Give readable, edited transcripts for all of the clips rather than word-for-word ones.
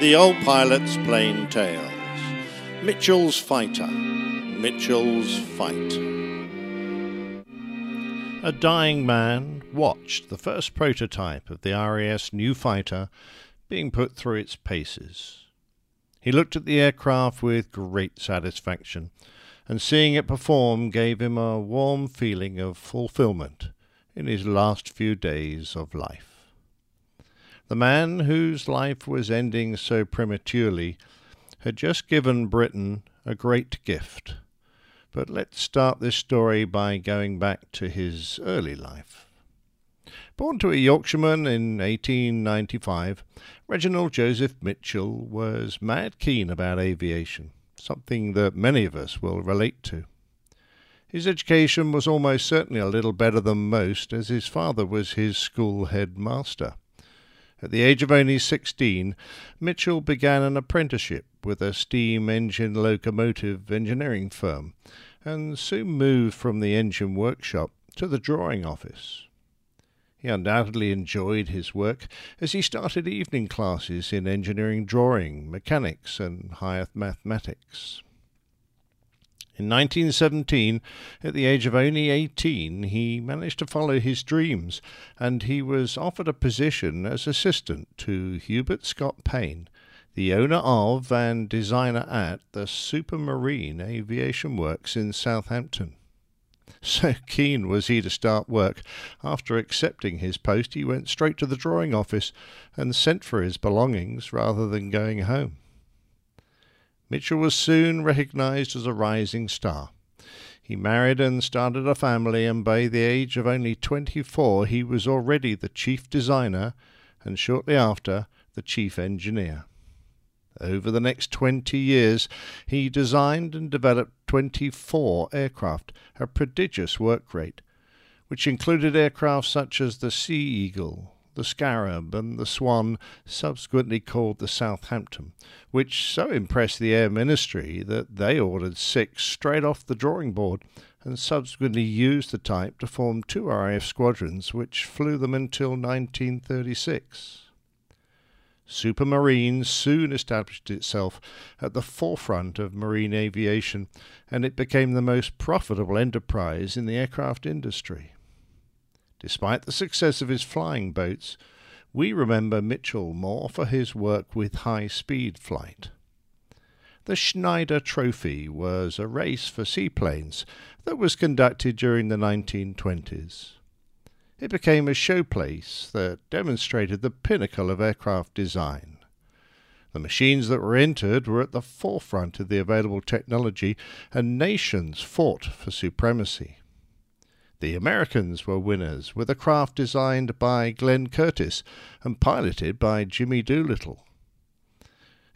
The Old Pilot's Plain Tales, Mitchell's Fighter, Mitchell's Fight. A dying man watched the first prototype of the RAS new fighter being put through its paces. He looked at the aircraft with great satisfaction, and seeing it perform gave him a warm feeling of fulfilment in his last few days of life. The man whose life was ending so prematurely had just given Britain a great gift. But let's start this story by going back to his early life. Born to a Yorkshireman in 1895, Reginald Joseph Mitchell was mad keen about aviation, something that many of us will relate to. His education was almost certainly a little better than most, as his father was his school headmaster. At the age of only 16, Mitchell began an apprenticeship with a steam engine locomotive engineering firm, and soon moved from the engine workshop to the drawing office. He undoubtedly enjoyed his work, as he started evening classes in engineering drawing, mechanics, and higher mathematics. In 1917, at the age of only 18, he managed to follow his dreams, and he was offered a position as assistant to Hubert Scott Payne, the owner of and designer at the Supermarine Aviation Works in Southampton. So keen was he to start work, after accepting his post he went straight to the drawing office and sent for his belongings rather than going home. Mitchell was soon recognised as a rising star. He married and started a family, and by the age of only 24 he was already the chief designer, and shortly after the chief engineer. Over the next 20 years he designed and developed 24 aircraft, a prodigious work rate, which included aircraft such as the Sea Eagle, the Scarab, and the Swan, subsequently called the Southampton, which so impressed the Air Ministry that they ordered 6 straight off the drawing board, and subsequently used the type to form 2 RAF squadrons, which flew them until 1936. Supermarine soon established itself at the forefront of marine aviation, and it became the most profitable enterprise in the aircraft industry. Despite the success of his flying boats, we remember Mitchell more for his work with high-speed flight. The Schneider Trophy was a race for seaplanes that was conducted during the 1920s. It became a showplace that demonstrated the pinnacle of aircraft design. The machines that were entered were at the forefront of the available technology, and nations fought for supremacy. The Americans were winners, with a craft designed by Glenn Curtis and piloted by Jimmy Doolittle.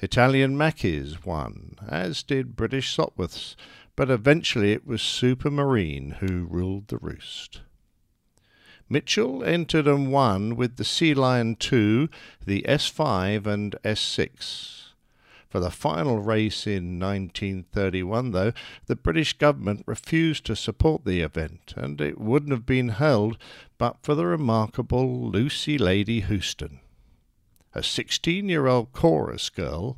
Italian Macchis won, as did British Sopwiths, but eventually it was Supermarine who ruled the roost. Mitchell entered and won with the Sea Lion 2, the S5 and S6. For the final race in 1931, though, the British government refused to support the event, and it wouldn't have been held but for the remarkable Lucy Lady Houston. A 16-year-old chorus girl,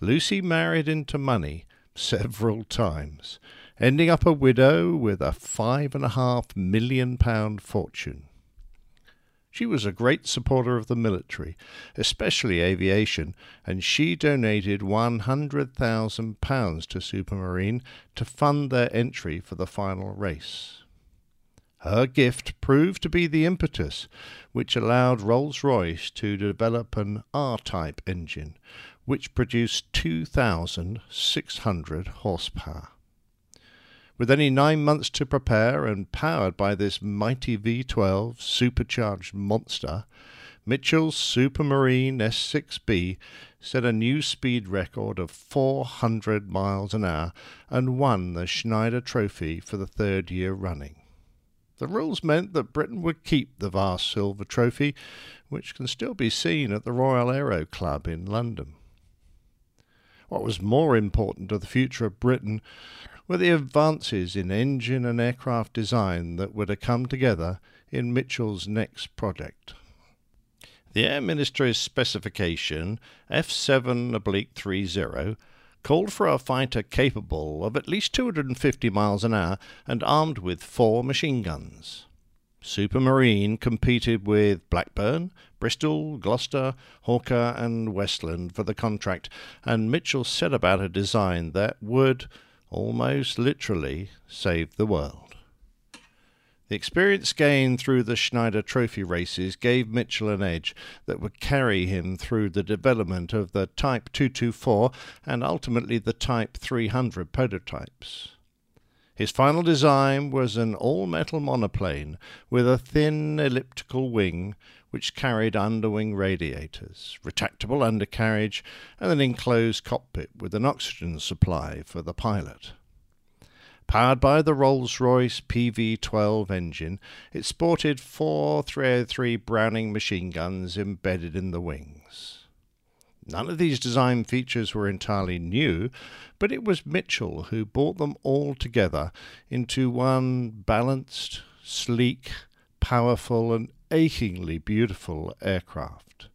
Lucy married into money several times, ending up a widow with a £5.5 million fortune. She was a great supporter of the military, especially aviation, and she donated £100,000 to Supermarine to fund their entry for the final race. Her gift proved to be the impetus which allowed Rolls-Royce to develop an R-type engine, which produced 2,600 horsepower. With only 9 months to prepare, and powered by this mighty V12 supercharged monster, Mitchell's Supermarine S6B set a new speed record of 400 miles an hour and won the Schneider Trophy for the 3rd year running. The rules meant that Britain would keep the vast silver trophy, which can still be seen at the Royal Aero Club in London. What was more important to the future of Britain were the advances in engine and aircraft design that were to come together in Mitchell's next project. the Air Ministry's specification F7/30 called for a fighter capable of at least 250 miles an hour and armed with 4 machine guns. Supermarine competed with Blackburn, Bristol, Gloster, Hawker and Westland for the contract, and Mitchell set about a design that would, almost literally, save the world. The experience gained through the Schneider Trophy races gave Mitchell an edge that would carry him through the development of the Type 224 and ultimately the Type 300 prototypes. His final design was an all-metal monoplane with a thin elliptical wing which carried underwing radiators, retractable undercarriage and an enclosed cockpit with an oxygen supply for the pilot. Powered by the Rolls-Royce PV-12 engine, it sported 4 303 Browning machine guns embedded in the wings. None of these design features were entirely new, but it was Mitchell who brought them all together into one balanced, sleek, powerful and achingly beautiful aircraft.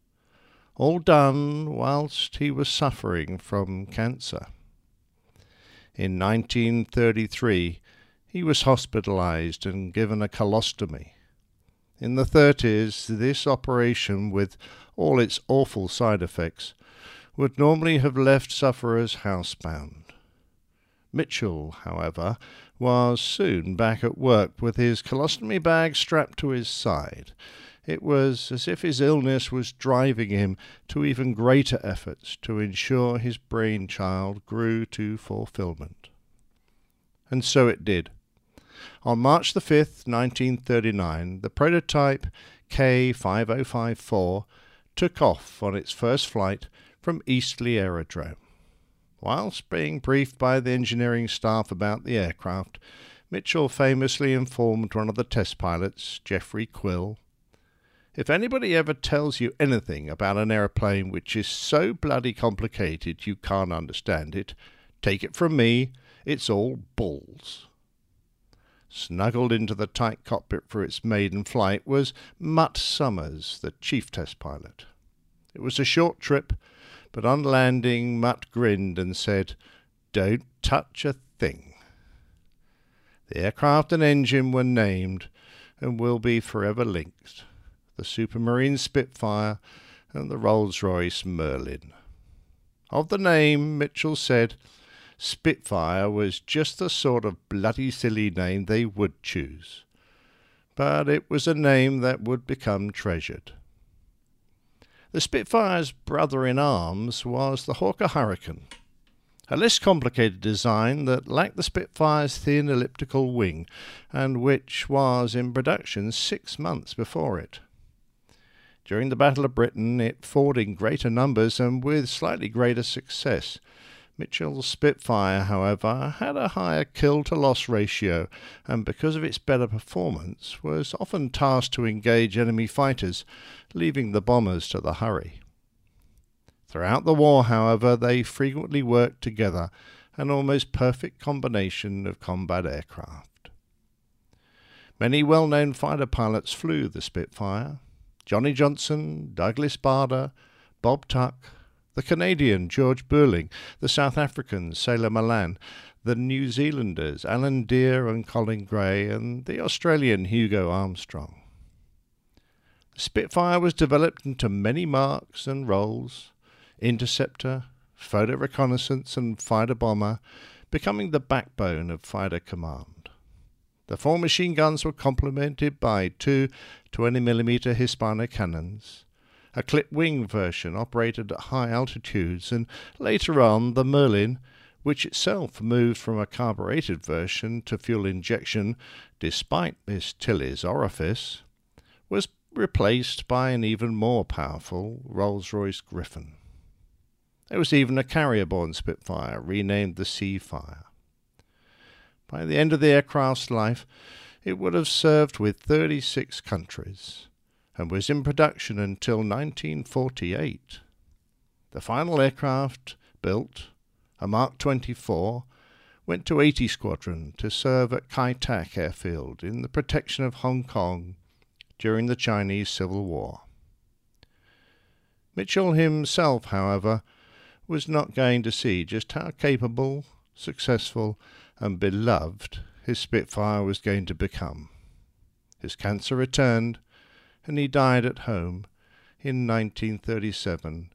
All done whilst he was suffering from cancer. In 1933 he was hospitalised and given a colostomy. In the 30s this operation, with all its awful side effects, would normally have left sufferers housebound. Mitchell, however, was soon back at work with his colostomy bag strapped to his side. It was as if his illness was driving him to even greater efforts to ensure his brainchild grew to fulfilment. And so it did. On March the 5th, 1939, the prototype K5054 took off on its first flight from Eastleigh Aerodrome. Whilst being briefed by the engineering staff about the aircraft, Mitchell famously informed one of the test pilots, Geoffrey Quill, "If anybody ever tells you anything about an aeroplane which is so bloody complicated you can't understand it, take it from me, it's all balls." Snuggled into the tight cockpit for its maiden flight was Mutt Summers, the chief test pilot. It was a short trip, but on landing Mutt grinned and said, "Don't touch a thing." The aircraft and engine were named and will be forever linked: the Supermarine Spitfire and the Rolls-Royce Merlin. Of the name, Mitchell said, "Spitfire was just the sort of bloody silly name they would choose, but it was a name that would become treasured." The Spitfire's brother-in-arms was the Hawker Hurricane, a less complicated design that lacked the Spitfire's thin elliptical wing, and which was in production 6 months before it. During the Battle of Britain it fought in greater numbers and with slightly greater success. Mitchell's Spitfire, however, had a higher kill-to-loss ratio, and because of its better performance was often tasked to engage enemy fighters, leaving the bombers to the hurry. Throughout the war, however, they frequently worked together, an almost perfect combination of combat aircraft. Many well-known fighter pilots flew the Spitfire: Johnny Johnson, Douglas Bader, Bob Tuck, the Canadian George Burling, the South Africans Sailor Malan, the New Zealanders Alan Deere and Colin Gray, and the Australian Hugo Armstrong. The Spitfire was developed into many marques and roles: interceptor, photo reconnaissance and fighter bomber, becoming the backbone of fighter command. The 4 machine guns were complemented by 2 20mm Hispano cannons, a clip-wing version operated at high altitudes, and later on the Merlin, which itself moved from a carbureted version to fuel injection despite Miss Tilly's orifice, was replaced by an even more powerful Rolls-Royce Griffon. There was even a carrier-borne Spitfire, renamed the Seafire. By the end of the aircraft's life, it would have served with 36 countries, and was in production until 1948. The final aircraft built, a Mark 24, went to 80 Squadron to serve at Kai Tak Airfield in the protection of Hong Kong during the Chinese Civil War. Mitchell himself, however, was not going to see just how capable, successful and beloved his Spitfire was going to become. His cancer returned, and he died at home in 1937,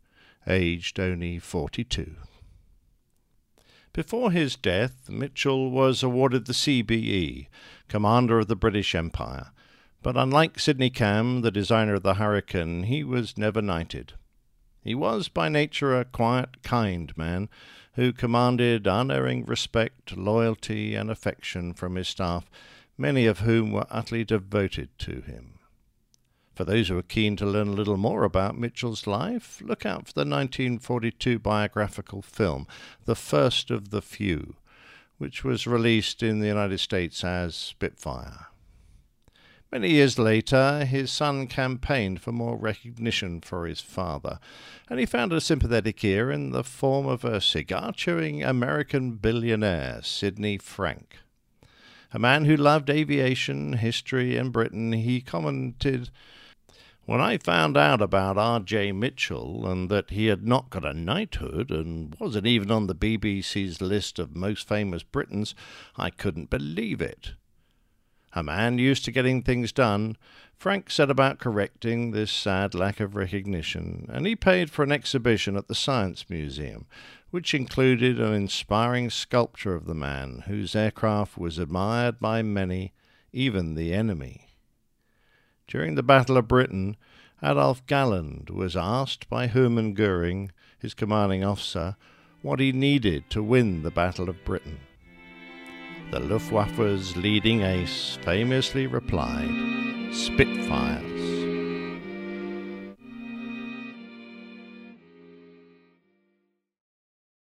aged only 42. Before his death, Mitchell was awarded the CBE, Commander of the British Empire, but unlike Sidney Cam, the designer of the Hurricane, he was never knighted. He was by nature a quiet, kind man, who commanded unerring respect, loyalty and affection from his staff, many of whom were utterly devoted to him. For those who are keen to learn a little more about Mitchell's life, look out for the 1942 biographical film, The First of the Few, which was released in the United States as Spitfire. Many years later, his son campaigned for more recognition for his father, and he found a sympathetic ear in the form of a cigar-chewing American billionaire, Sidney Frank. A man who loved aviation, history and Britain, he commented, "When I found out about R.J. Mitchell and that he had not got a knighthood and wasn't even on the BBC's list of most famous Britons, I couldn't believe it." A man used to getting things done, Frank set about correcting this sad lack of recognition, and he paid for an exhibition at the Science Museum, which included an inspiring sculpture of the man, whose aircraft was admired by many, even the enemy. During the Battle of Britain, Adolf Galland was asked by Hermann Göring, his commanding officer, what he needed to win the Battle of Britain. The Luftwaffe's leading ace famously replied, "Spitfire."